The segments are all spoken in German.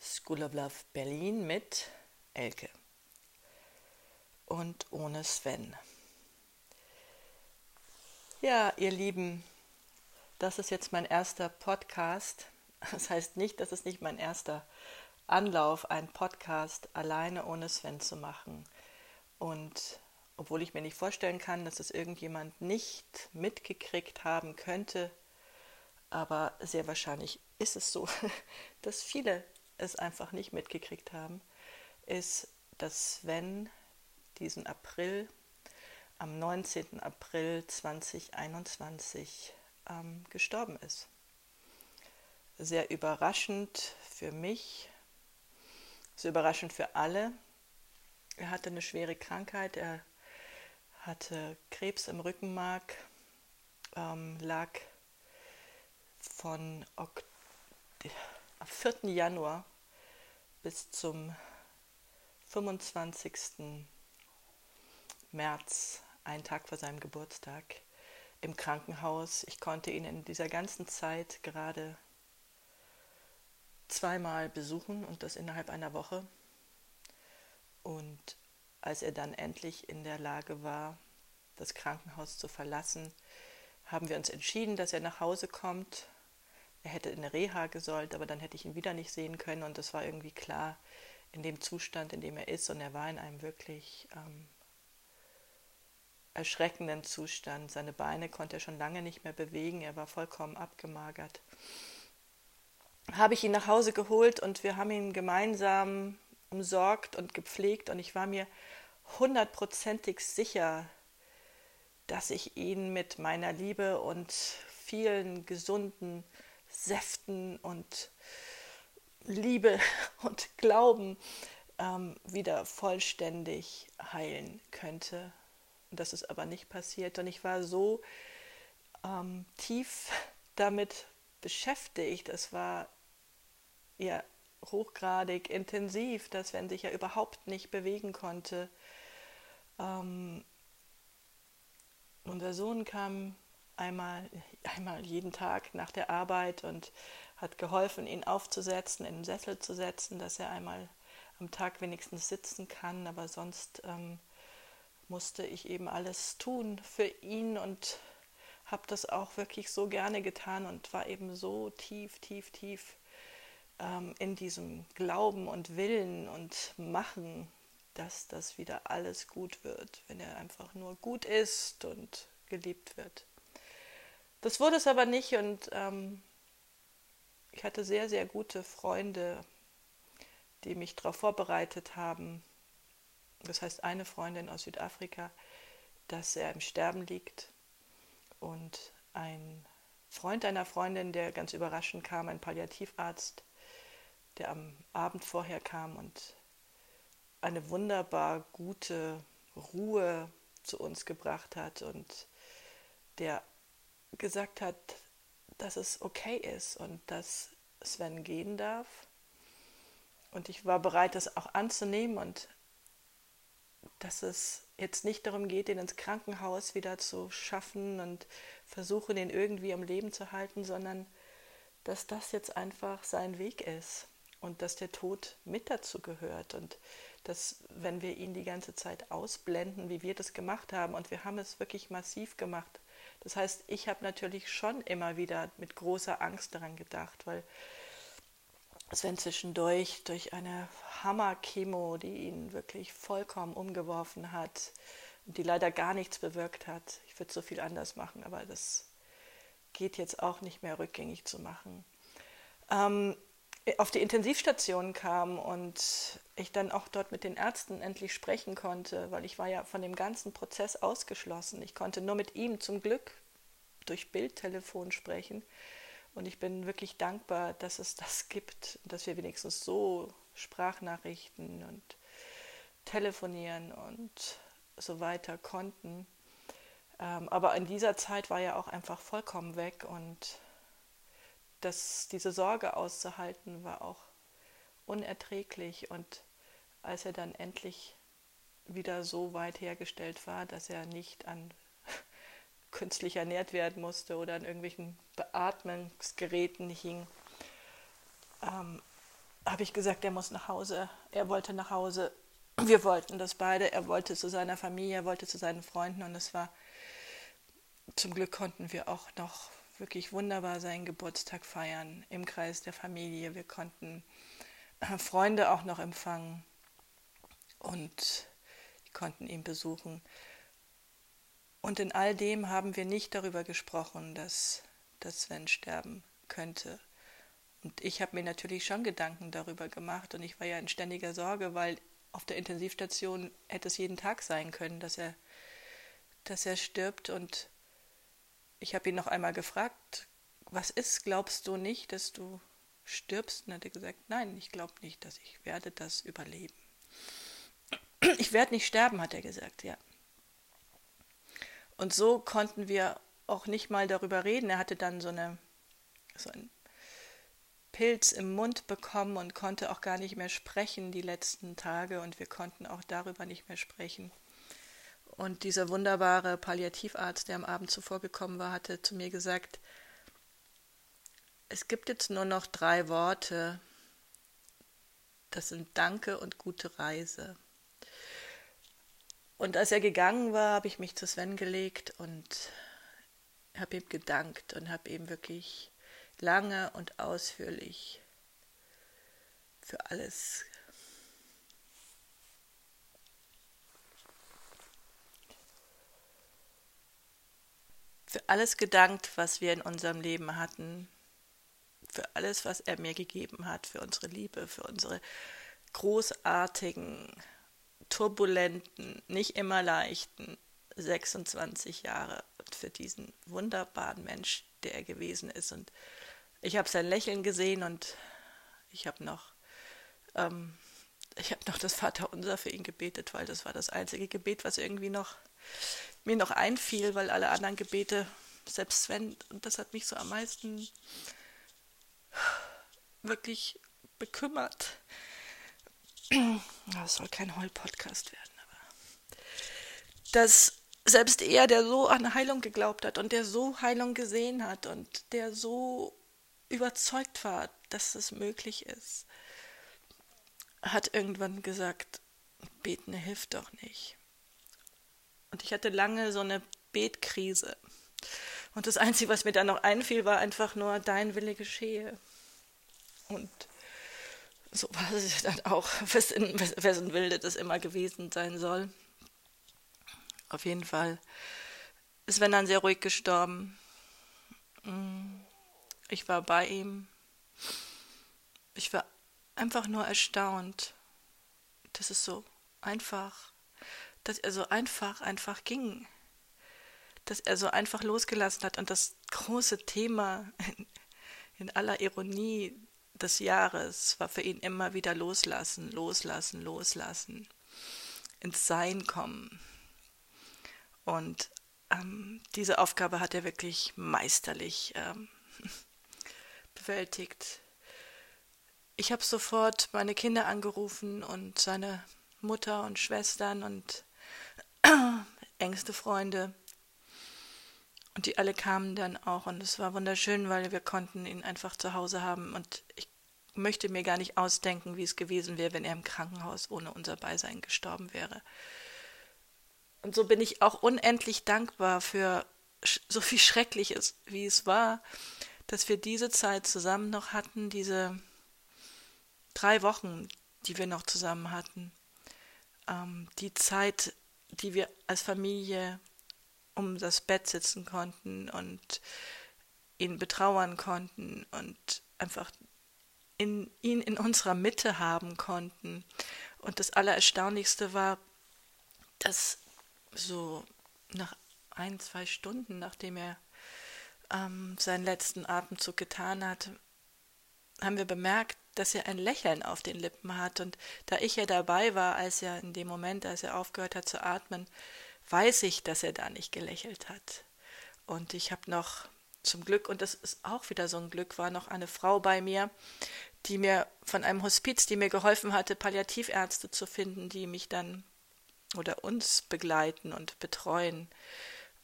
School of Love Berlin mit Elke und ohne Sven. Ja, ihr Lieben, das ist jetzt mein erster Podcast. Das heißt nicht, dass es nicht mein erster Anlauf, einen Podcast alleine ohne Sven zu machen. Und obwohl ich mir nicht vorstellen kann, dass es irgendjemand nicht mitgekriegt haben könnte, aber sehr wahrscheinlich ist es so, dass viele es einfach nicht mitgekriegt haben, ist, dass Sven diesen April, am 19. April 2021 gestorben ist. Sehr überraschend für mich, sehr überraschend für alle. Er hatte eine schwere Krankheit, er hatte Krebs im Rückenmark, lag von 4. Januar bis zum 25. März, einen Tag vor seinem Geburtstag, im Krankenhaus. Ich konnte ihn in dieser ganzen Zeit gerade zweimal besuchen und das innerhalb einer Woche. Und als er dann endlich in der Lage war, das Krankenhaus zu verlassen, haben wir uns entschieden, dass er nach Hause kommt. Er hätte in eine Reha gesollt, aber dann hätte ich ihn wieder nicht sehen können. Und das war irgendwie klar, in dem Zustand, in dem er ist. Und er war in einem wirklich erschreckenden Zustand. Seine Beine konnte er schon lange nicht mehr bewegen. Er war vollkommen abgemagert. Habe ich ihn nach Hause geholt und wir haben ihn gemeinsam umsorgt und gepflegt. Und ich war mir 100%ig sicher, dass ich ihn mit meiner Liebe und vielen gesunden Säften und Liebe und Glauben wieder vollständig heilen könnte. Und das ist aber nicht passiert. Und ich war so tief damit beschäftigt. Es war ja hochgradig intensiv, dass wenn sich ja überhaupt nicht bewegen konnte, unser Sohn kam einmal jeden Tag nach der Arbeit und hat geholfen, ihn aufzusetzen, in den Sessel zu setzen, dass er einmal am Tag wenigstens sitzen kann. Aber sonst musste ich eben alles tun für ihn und habe das auch wirklich so gerne getan und war eben so tief in diesem Glauben und Willen und Machen, dass das wieder alles gut wird, wenn er einfach nur gut ist und geliebt wird. Das wurde es aber nicht und ich hatte sehr, sehr gute Freunde, die mich darauf vorbereitet haben. Das heißt, eine Freundin aus Südafrika, dass er im Sterben liegt, und ein Freund einer Freundin, der ganz überraschend kam, ein Palliativarzt, der am Abend vorher kam und eine wunderbar gute Ruhe zu uns gebracht hat und der gesagt hat, dass es okay ist und dass Sven gehen darf. Und ich war bereit, das auch anzunehmen und dass es jetzt nicht darum geht, ihn ins Krankenhaus wieder zu schaffen und versuchen, ihn irgendwie am Leben zu halten, sondern dass das jetzt einfach sein Weg ist und dass der Tod mit dazu gehört und dass, wenn wir ihn die ganze Zeit ausblenden, wie wir das gemacht haben, und wir haben es wirklich massiv gemacht. Das heißt, ich habe natürlich schon immer wieder mit großer Angst daran gedacht, weil Sven zwischendurch durch eine Hammer-Chemo, die ihn wirklich vollkommen umgeworfen hat und die leider gar nichts bewirkt hat. Ich würde so viel anders machen, aber das geht jetzt auch nicht mehr rückgängig zu machen. Auf die Intensivstation kam und ich dann auch dort mit den Ärzten endlich sprechen konnte, weil ich war ja von dem ganzen Prozess ausgeschlossen. Ich konnte nur mit ihm zum Glück durch Bildtelefon sprechen und ich bin wirklich dankbar, dass es das gibt, dass wir wenigstens so Sprachnachrichten und telefonieren und so weiter konnten. Aber in dieser Zeit war ja auch einfach vollkommen weg und dass diese Sorge auszuhalten, war auch unerträglich. Und als er dann endlich wieder so weit hergestellt war, dass er nicht an künstlich ernährt werden musste oder an irgendwelchen Beatmungsgeräten hing, habe ich gesagt, er muss nach Hause, er wollte nach Hause. Wir wollten das beide, er wollte zu seiner Familie, er wollte zu seinen Freunden und es war, zum Glück konnten wir auch noch wirklich wunderbar seinen Geburtstag feiern im Kreis der Familie. Wir konnten Freunde auch noch empfangen und die konnten ihn besuchen. Und in all dem haben wir nicht darüber gesprochen, dass Sven sterben könnte. Und ich habe mir natürlich schon Gedanken darüber gemacht und ich war ja in ständiger Sorge, weil auf der Intensivstation hätte es jeden Tag sein können, dass er stirbt. Und ich habe ihn noch einmal gefragt, was ist, glaubst du nicht, dass du stirbst? Und er hat gesagt, nein, ich glaube nicht, dass ich werde das überleben. Ich werde nicht sterben, hat er gesagt, ja. Und so konnten wir auch nicht mal darüber reden. Er hatte dann so einen Pilz im Mund bekommen und konnte auch gar nicht mehr sprechen die letzten Tage und wir konnten auch darüber nicht mehr sprechen. Und dieser wunderbare Palliativarzt, der am Abend zuvor gekommen war, hatte zu mir gesagt, es gibt jetzt nur noch 3 Worte, das sind Danke und gute Reise. Und als er gegangen war, habe ich mich zu Sven gelegt und habe ihm gedankt und habe ihm wirklich lange und ausführlich für alles gedankt, was wir in unserem Leben hatten, für alles, was er mir gegeben hat, für unsere Liebe, für unsere großartigen, turbulenten, nicht immer leichten 26 Jahre und für diesen wunderbaren Mensch, der er gewesen ist. Und ich habe sein Lächeln gesehen und ich habe noch das Vaterunser für ihn gebetet, weil das war das einzige Gebet, was irgendwie mir noch einfiel, weil alle anderen Gebete, selbst Sven, und das hat mich so am meisten wirklich bekümmert. Das soll kein Heul-Podcast werden, aber dass selbst er, der so an Heilung geglaubt hat und der so Heilung gesehen hat und der so überzeugt war, dass es möglich ist, hat irgendwann gesagt, Beten hilft doch nicht. Und ich hatte lange so eine Betkrise. Und das Einzige, was mir dann noch einfiel, war einfach nur, dein Wille geschehe. Und so war es dann auch, wessen Wille das immer gewesen sein soll. Auf jeden Fall ist Sven dann sehr ruhig gestorben. Ich war bei ihm. Ich war einfach nur erstaunt, dass es so einfach, dass er so einfach ging. Dass er so einfach losgelassen hat und das große Thema in aller Ironie des Jahres war für ihn immer wieder loslassen, ins Sein kommen. Und diese Aufgabe hat er wirklich meisterlich bewältigt. Ich habe sofort meine Kinder angerufen und seine Mutter und Schwestern und engste Freunde. Und die alle kamen dann auch und es war wunderschön, weil wir konnten ihn einfach zu Hause haben. Und ich möchte mir gar nicht ausdenken, wie es gewesen wäre, wenn er im Krankenhaus ohne unser Beisein gestorben wäre. Und so bin ich auch unendlich dankbar für so viel Schreckliches, wie es war, dass wir diese Zeit zusammen noch hatten, diese 3 Wochen, die wir noch zusammen hatten. Die Zeit, die wir als Familie um das Bett sitzen konnten und ihn betrauern konnten und einfach ihn in unserer Mitte haben konnten. Und das Allererstaunlichste war, dass so nach 1-2 Stunden, nachdem er seinen letzten Atemzug getan hat, haben wir bemerkt, dass er ein Lächeln auf den Lippen hat. Und da ich ja dabei war, als er in dem Moment, als er aufgehört hat zu atmen, weiß ich, dass er da nicht gelächelt hat. Und ich habe noch zum Glück, und das ist auch wieder so ein Glück, war noch eine Frau bei mir, die mir von einem Hospiz, die mir geholfen hatte, Palliativärzte zu finden, die mich dann oder uns begleiten und betreuen.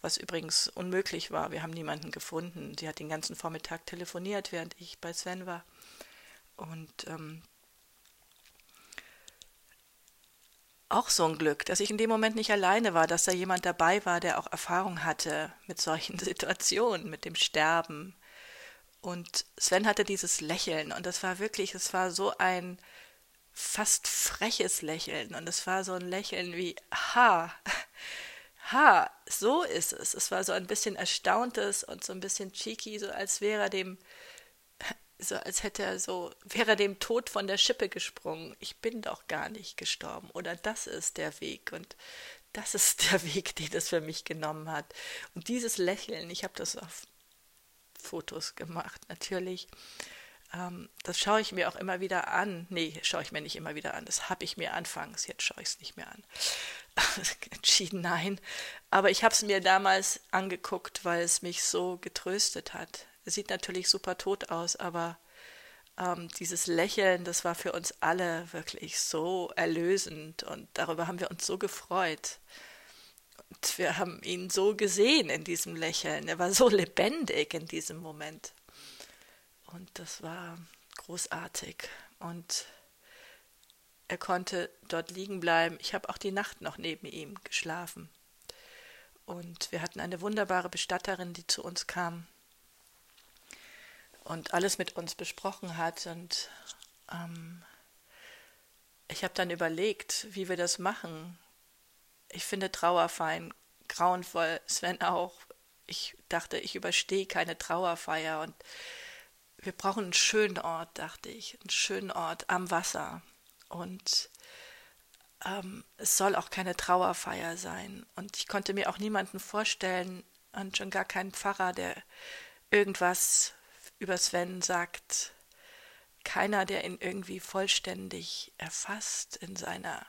was übrigens unmöglich war. Wir haben niemanden gefunden. Sie hat den ganzen Vormittag telefoniert, während ich bei Sven war. Und auch so ein Glück, dass ich in dem Moment nicht alleine war, dass da jemand dabei war, der auch Erfahrung hatte mit solchen Situationen, mit dem Sterben. Und Sven hatte dieses Lächeln und es war so ein fast freches Lächeln und es war so ein Lächeln wie, ha, so ist es. Es war so ein bisschen erstauntes und so ein bisschen cheeky, so als wäre er dem Tod von der Schippe gesprungen. Ich bin doch gar nicht gestorben. Oder das ist der Weg. Und das ist der Weg, den das für mich genommen hat. Und dieses Lächeln, ich habe das auf Fotos gemacht, natürlich. Das schaue ich mir auch immer wieder an. Nee, schaue ich mir nicht immer wieder an. Das habe ich mir anfangs. Jetzt schaue ich es nicht mehr an. Entschieden nein. Aber ich habe es mir damals angeguckt, weil es mich so getröstet hat. Es sieht natürlich super tot aus, aber dieses Lächeln, das war für uns alle wirklich so erlösend und darüber haben wir uns so gefreut. Und wir haben ihn so gesehen in diesem Lächeln. Er war so lebendig in diesem Moment. Und das war großartig. Und er konnte dort liegen bleiben. Ich habe auch die Nacht noch neben ihm geschlafen. Und wir hatten eine wunderbare Bestatterin, die zu uns kam und alles mit uns besprochen hat. Und ich habe dann überlegt, wie wir das machen. Ich finde Trauerfeiern grauenvoll, Sven auch. Ich dachte, ich überstehe keine Trauerfeier. Und wir brauchen einen schönen Ort, dachte ich. Einen schönen Ort am Wasser. Und es soll auch keine Trauerfeier sein. Und ich konnte mir auch niemanden vorstellen, und schon gar keinen Pfarrer, der irgendwas über Sven sagt, keiner, der ihn irgendwie vollständig erfasst in seiner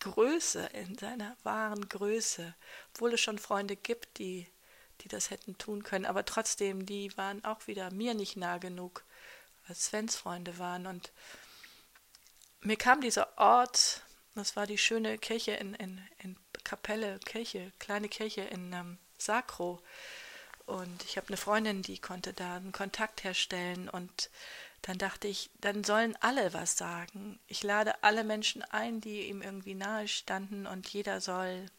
Größe, in seiner wahren Größe, obwohl es schon Freunde gibt, die das hätten tun können, aber trotzdem, die waren auch wieder mir nicht nah genug, als Svens Freunde waren. Und mir kam dieser Ort, das war die schöne Kirche in Kapelle, kleine Kirche in Sacro. Und ich habe eine Freundin, die konnte da einen Kontakt herstellen. Und dann dachte ich, dann sollen alle was sagen. Ich lade alle Menschen ein, die ihm irgendwie nahe standen. Und jeder soll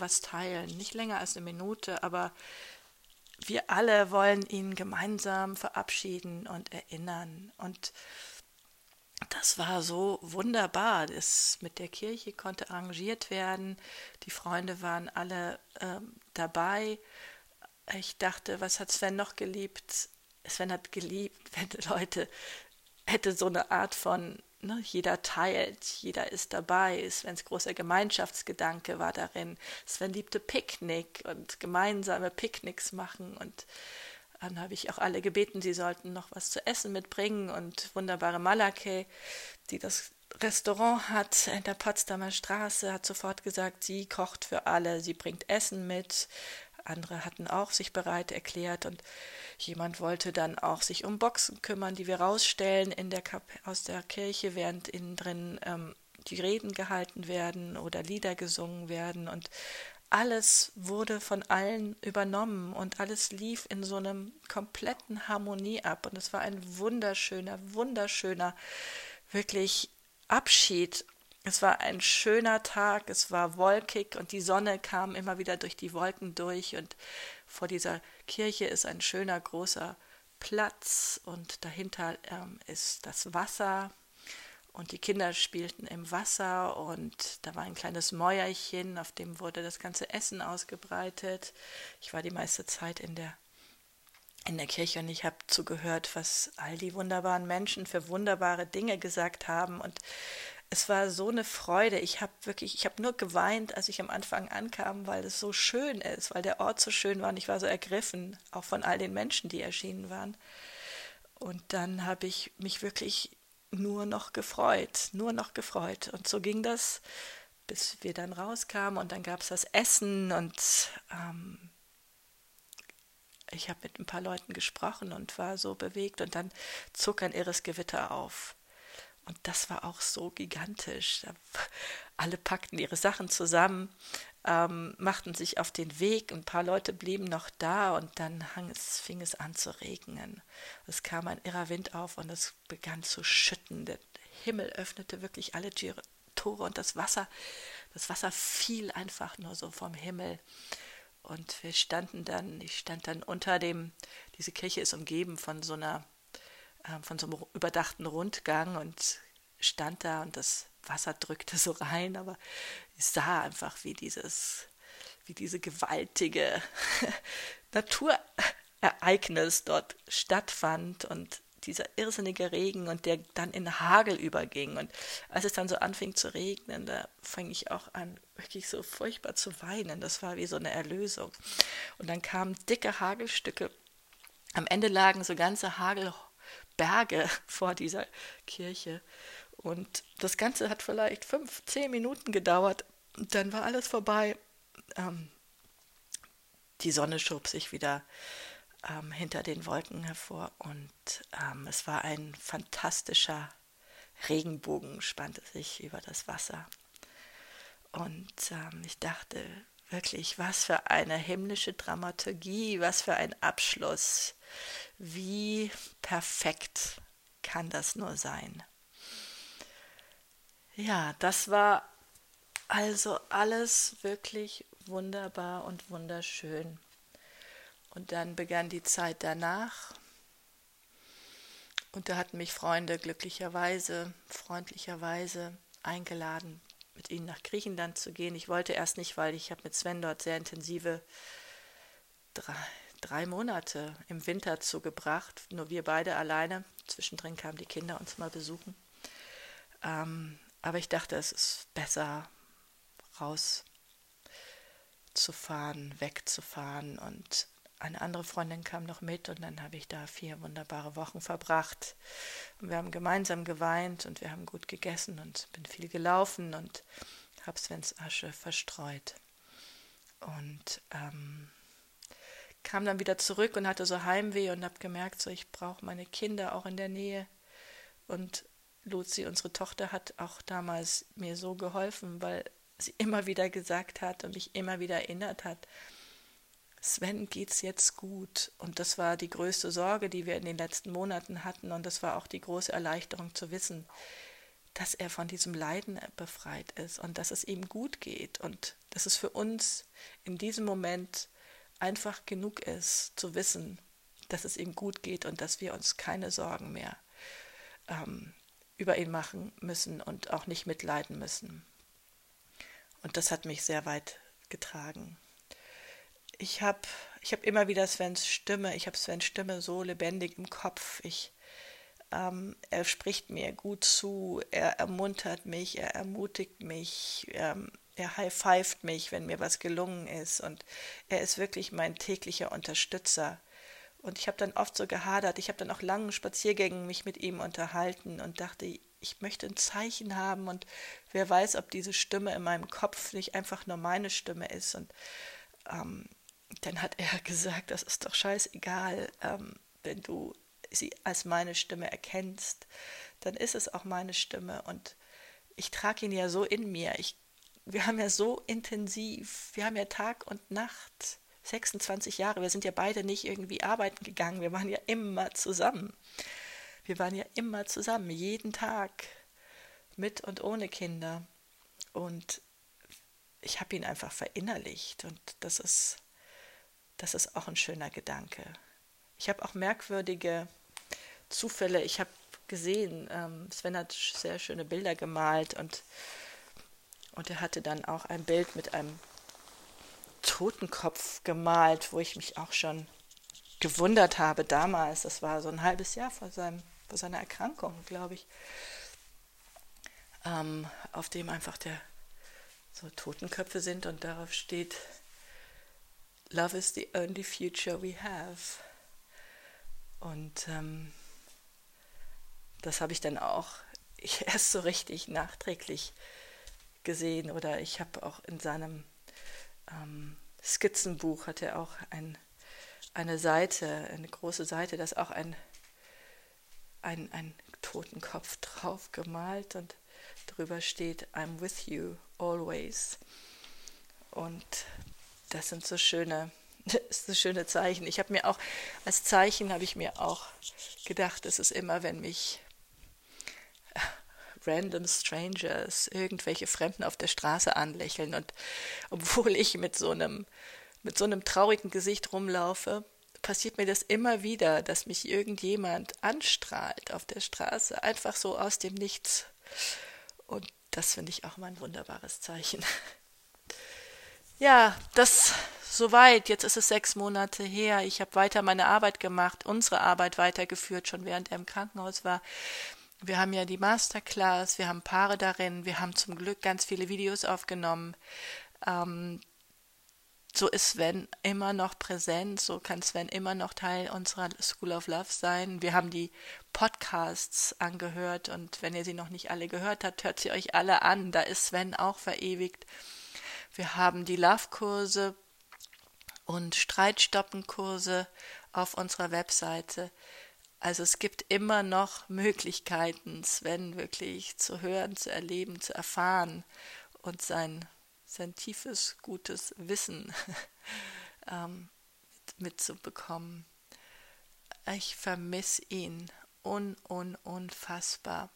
was teilen. Nicht länger als eine Minute, aber wir alle wollen ihn gemeinsam verabschieden und erinnern. Und das war so wunderbar. Das mit der Kirche konnte arrangiert werden. Die Freunde waren alle dabei. Ich dachte, was hat Sven noch geliebt? Sven hat geliebt, wenn Leute hätte so eine Art von, ne, jeder teilt, jeder ist dabei. Svens großer Gemeinschaftsgedanke war darin. Sven liebte Picknick und gemeinsame Picknicks machen. Und dann habe ich auch alle gebeten, sie sollten noch was zu essen mitbringen. Und wunderbare Malake, die das Restaurant hat in der Potsdamer Straße, hat sofort gesagt, sie kocht für alle, sie bringt Essen mit. Andere hatten auch sich bereit erklärt und jemand wollte dann auch sich um Boxen kümmern, die wir rausstellen aus der Kirche, während innen drin die Reden gehalten werden oder Lieder gesungen werden. Und alles wurde von allen übernommen und alles lief in so einem kompletten Harmonie ab. Und es war ein wunderschöner, wunderschöner, wirklich Abschied. Es war ein schöner Tag, es war wolkig und die Sonne kam immer wieder durch die Wolken durch und vor dieser Kirche ist ein schöner, großer Platz und dahinter ist das Wasser und die Kinder spielten im Wasser und da war ein kleines Mäuerchen, auf dem wurde das ganze Essen ausgebreitet. Ich war die meiste Zeit in der Kirche und ich habe zugehört, was all die wunderbaren Menschen für wunderbare Dinge gesagt haben und es war so eine Freude. Ich habe nur geweint, als ich am Anfang ankam, weil es so schön ist, weil der Ort so schön war und ich war so ergriffen, auch von all den Menschen, die erschienen waren. Und dann habe ich mich wirklich nur noch gefreut. Und so ging das, bis wir dann rauskamen und dann gab es das Essen und ich habe mit ein paar Leuten gesprochen und war so bewegt und dann zog ein irres Gewitter auf. Und das war auch so gigantisch. Alle packten ihre Sachen zusammen. machten sich auf den Weg, ein paar Leute blieben noch da und dann fing es an zu regnen. Es kam ein irrer Wind auf und es begann zu schütten. Der Himmel öffnete wirklich alle Tore und das Wasser fiel einfach nur so vom Himmel. Und wir standen dann, unter dem, diese Kirche ist umgeben von so einem überdachten Rundgang und stand da und das Wasser drückte so rein, aber ich sah einfach, wie diese gewaltige Naturereignis dort stattfand und dieser irrsinnige Regen und der dann in Hagel überging. Und als es dann so anfing zu regnen, da fing ich auch an, wirklich so furchtbar zu weinen. Das war wie so eine Erlösung. Und dann kamen dicke Hagelstücke. Am Ende lagen so ganze Hagelberge vor dieser Kirche. Und das Ganze hat vielleicht 5, 10 Minuten gedauert. Und dann war alles vorbei. Die Sonne schob sich wieder hinter den Wolken hervor und es war ein fantastischer Regenbogen, spannte sich über das Wasser. Und ich dachte wirklich, was für eine himmlische Dramaturgie, was für ein Abschluss, wie perfekt kann das nur sein. Ja, das war also alles wirklich wunderbar und wunderschön. Und dann begann die Zeit danach und da hatten mich Freunde freundlicherweise eingeladen, mit ihnen nach Griechenland zu gehen. Ich wollte erst nicht, weil ich habe mit Sven dort sehr intensive 3 Monate im Winter zugebracht, nur wir beide alleine. Zwischendrin kamen die Kinder uns mal besuchen. Aber ich dachte, es ist besser, rauszufahren, wegzufahren und eine andere Freundin kam noch mit und dann habe ich da 4 wunderbare Wochen verbracht. Und wir haben gemeinsam geweint und wir haben gut gegessen und bin viel gelaufen und habe Svens Asche verstreut. Und kam dann wieder zurück und hatte so Heimweh und habe gemerkt, so ich brauche meine Kinder auch in der Nähe. Und Luzi, unsere Tochter, hat auch damals mir so geholfen, weil sie immer wieder gesagt hat und mich immer wieder erinnert hat, Sven geht's jetzt gut. Und das war die größte Sorge, die wir in den letzten Monaten hatten. Und das war auch die große Erleichterung zu wissen, dass er von diesem Leiden befreit ist und dass es ihm gut geht. Und dass es für uns in diesem Moment einfach genug ist, zu wissen, dass es ihm gut geht und dass wir uns keine Sorgen mehr über ihn machen müssen und auch nicht mitleiden müssen. Und das hat mich sehr weit getragen. Ich hab immer wieder Svens Stimme so lebendig im Kopf. Er spricht mir gut zu, er ermuntert mich, er ermutigt mich, er high-fived mich, wenn mir was gelungen ist. Und er ist wirklich mein täglicher Unterstützer. Und ich habe dann oft so gehadert, ich habe dann auch langen Spaziergängen mich mit ihm unterhalten und dachte, ich möchte ein Zeichen haben und wer weiß, ob diese Stimme in meinem Kopf nicht einfach nur meine Stimme ist. Und dann hat er gesagt, das ist doch scheißegal, wenn du sie als meine Stimme erkennst, dann ist es auch meine Stimme und ich trage ihn ja so in mir, wir haben ja so intensiv, wir haben ja Tag und Nacht, 26 Jahre, wir sind ja beide nicht irgendwie arbeiten gegangen, wir waren ja immer zusammen, jeden Tag, mit und ohne Kinder und ich habe ihn einfach verinnerlicht und das ist auch ein schöner Gedanke. Ich habe auch merkwürdige Zufälle. Ich habe gesehen, Sven hat sehr schöne Bilder gemalt und er hatte dann auch ein Bild mit einem Totenkopf gemalt, wo ich mich auch schon gewundert habe damals. Das war so ein halbes Jahr vor seiner Erkrankung, glaube ich, auf dem einfach der so Totenköpfe sind und darauf steht, Love is the only future we have. Und das habe ich dann auch erst so richtig nachträglich gesehen. Oder ich habe auch in seinem Skizzenbuch, hat er auch eine große Seite, da ist auch ein Totenkopf drauf gemalt und drüber steht, I'm with you always. Und das sind so schöne Zeichen. Ich habe mir auch, als Zeichen habe ich mir auch gedacht, es ist immer, wenn mich random strangers, irgendwelche Fremden auf der Straße anlächeln, und obwohl ich mit so einem traurigen Gesicht rumlaufe, passiert mir das immer wieder, dass mich irgendjemand anstrahlt auf der Straße, einfach so aus dem Nichts. Und das finde ich auch mal ein wunderbares Zeichen. Ja, das soweit. Jetzt ist es 6 Monate her. Ich habe weiter meine Arbeit gemacht, unsere Arbeit weitergeführt, schon während er im Krankenhaus war. Wir haben ja die Masterclass, wir haben Paare darin, wir haben zum Glück ganz viele Videos aufgenommen. So ist Sven immer noch präsent, so kann Sven immer noch Teil unserer School of Love sein. Wir haben die Podcasts angehört, und wenn ihr sie noch nicht alle gehört habt, hört sie euch alle an. Da ist Sven auch verewigt. Wir haben die Love-Kurse und Streitstoppen-Kurse auf unserer Webseite. Also es gibt immer noch Möglichkeiten, Sven wirklich zu hören, zu erleben, zu erfahren und sein tiefes, gutes Wissen mitzubekommen. Ich vermisse ihn unfassbar.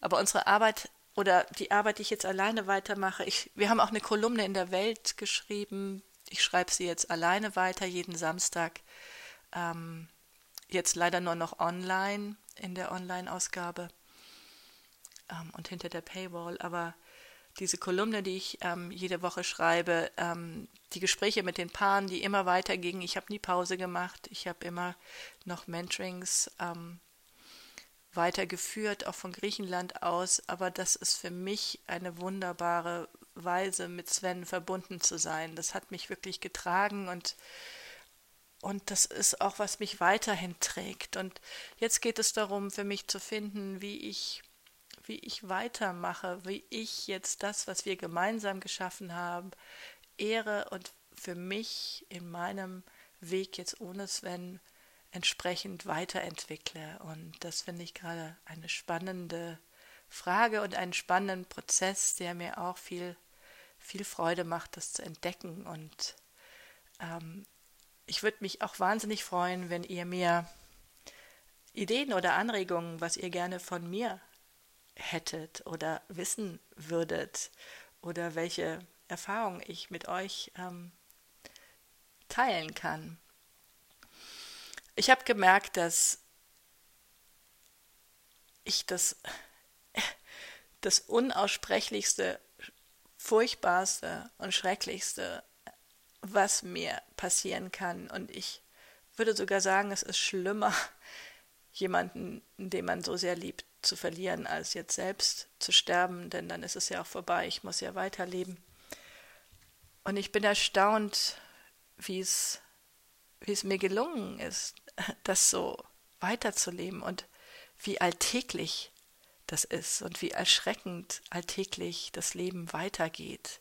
Aber unsere Arbeit oder die Arbeit, die ich jetzt alleine weitermache, wir haben auch eine Kolumne in der Welt geschrieben. Ich schreibe sie jetzt alleine weiter, jeden Samstag. Jetzt leider nur noch online, in der Online-Ausgabe und hinter der Paywall. Aber diese Kolumne, die ich jede Woche schreibe, die Gespräche mit den Paaren, die immer weiter gingen. Ich habe nie Pause gemacht. Ich habe immer noch Mentorings weitergeführt, auch von Griechenland aus. Aber das ist für mich eine wunderbare Weise, mit Sven verbunden zu sein. Das hat mich wirklich getragen, und das ist auch, was mich weiterhin trägt. Und jetzt geht es darum, für mich zu finden, wie ich weitermache, wie ich jetzt das, was wir gemeinsam geschaffen haben, ehre und für mich in meinem Weg jetzt ohne Sven entsprechend weiterentwickle. Und das finde ich gerade eine spannende Frage und einen spannenden Prozess, der mir auch viel, viel Freude macht, das zu entdecken. Und ich würde mich auch wahnsinnig freuen, wenn ihr mir Ideen oder Anregungen, was ihr gerne von mir hättet oder wissen würdet oder welche Erfahrungen ich mit euch teilen kann. Ich habe gemerkt, dass ich das Unaussprechlichste, Furchtbarste und Schrecklichste, was mir passieren kann, und ich würde sogar sagen, es ist schlimmer, jemanden, den man so sehr liebt, zu verlieren, als jetzt selbst zu sterben, denn dann ist es ja auch vorbei, ich muss ja weiterleben. Und ich bin erstaunt, wie es mir gelungen ist, das so weiterzuleben, und wie alltäglich das ist und wie erschreckend alltäglich das Leben weitergeht.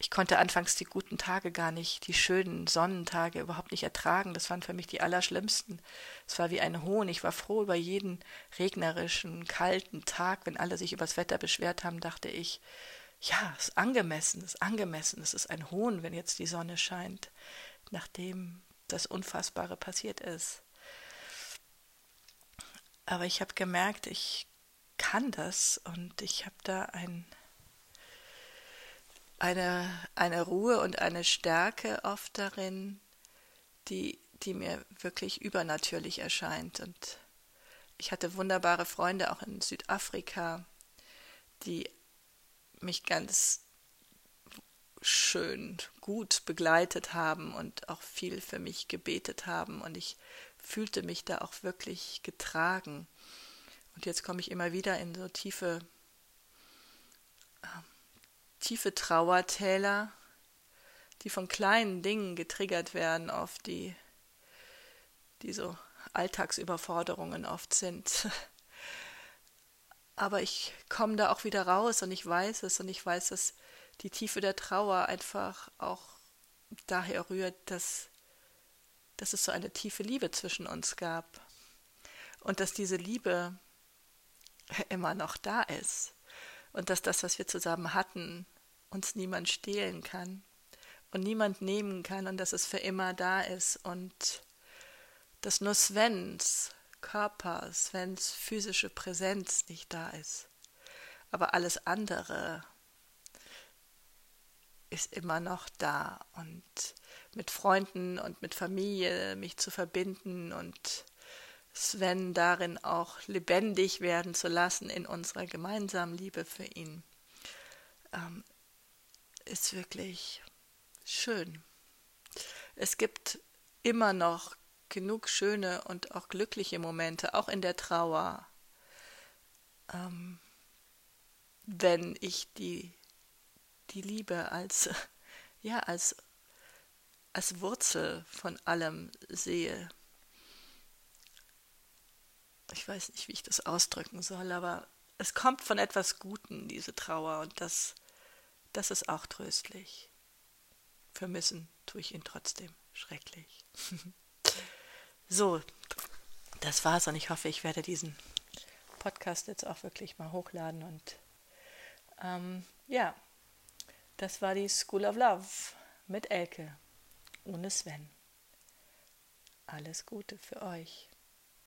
Ich konnte anfangs die guten Tage gar nicht, die schönen Sonnentage überhaupt nicht ertragen. Das waren für mich die allerschlimmsten. Es war wie ein Hohn. Ich war froh über jeden regnerischen, kalten Tag. Wenn alle sich über das Wetter beschwert haben, dachte ich, ja, es ist angemessen, es ist angemessen. Es ist ein Hohn, wenn jetzt die Sonne scheint, nachdem das Unfassbare passiert ist. Aber ich habe gemerkt, ich kann das, und ich habe da eine Ruhe und eine Stärke oft darin, die mir wirklich übernatürlich erscheint. Und ich hatte wunderbare Freunde auch in Südafrika, die mich ganz schön gut begleitet haben und auch viel für mich gebetet haben. Und ich fühlte mich da auch wirklich getragen. Und jetzt komme ich immer wieder in so tiefe Trauertäler, die von kleinen Dingen getriggert werden, oft die so Alltagsüberforderungen oft sind. Aber ich komme da auch wieder raus, und ich weiß es, und ich weiß, dass die Tiefe der Trauer einfach auch daher rührt, dass es so eine tiefe Liebe zwischen uns gab und dass diese Liebe immer noch da ist. Und dass das, was wir zusammen hatten, uns niemand stehlen kann. und niemand nehmen kann und dass es für immer da ist und dass nur Svens Körper, Svens physische Präsenz nicht da ist. Aber alles andere ist immer noch da und mit Freunden und mit Familie mich zu verbinden und Sven darin auch lebendig werden zu lassen in unserer gemeinsamen Liebe für ihn, ist wirklich schön. Es gibt immer noch genug schöne und auch glückliche Momente, auch in der Trauer, wenn ich die Liebe als Wurzel von allem sehe. Ich weiß nicht, wie ich das ausdrücken soll, aber es kommt von etwas Guten, diese Trauer, und das ist auch tröstlich. Vermissen tue ich ihn trotzdem schrecklich. So, das war's und ich hoffe, ich werde diesen Podcast jetzt auch wirklich mal hochladen und das war die School of Love mit Elke, ohne Sven. Alles Gute für euch.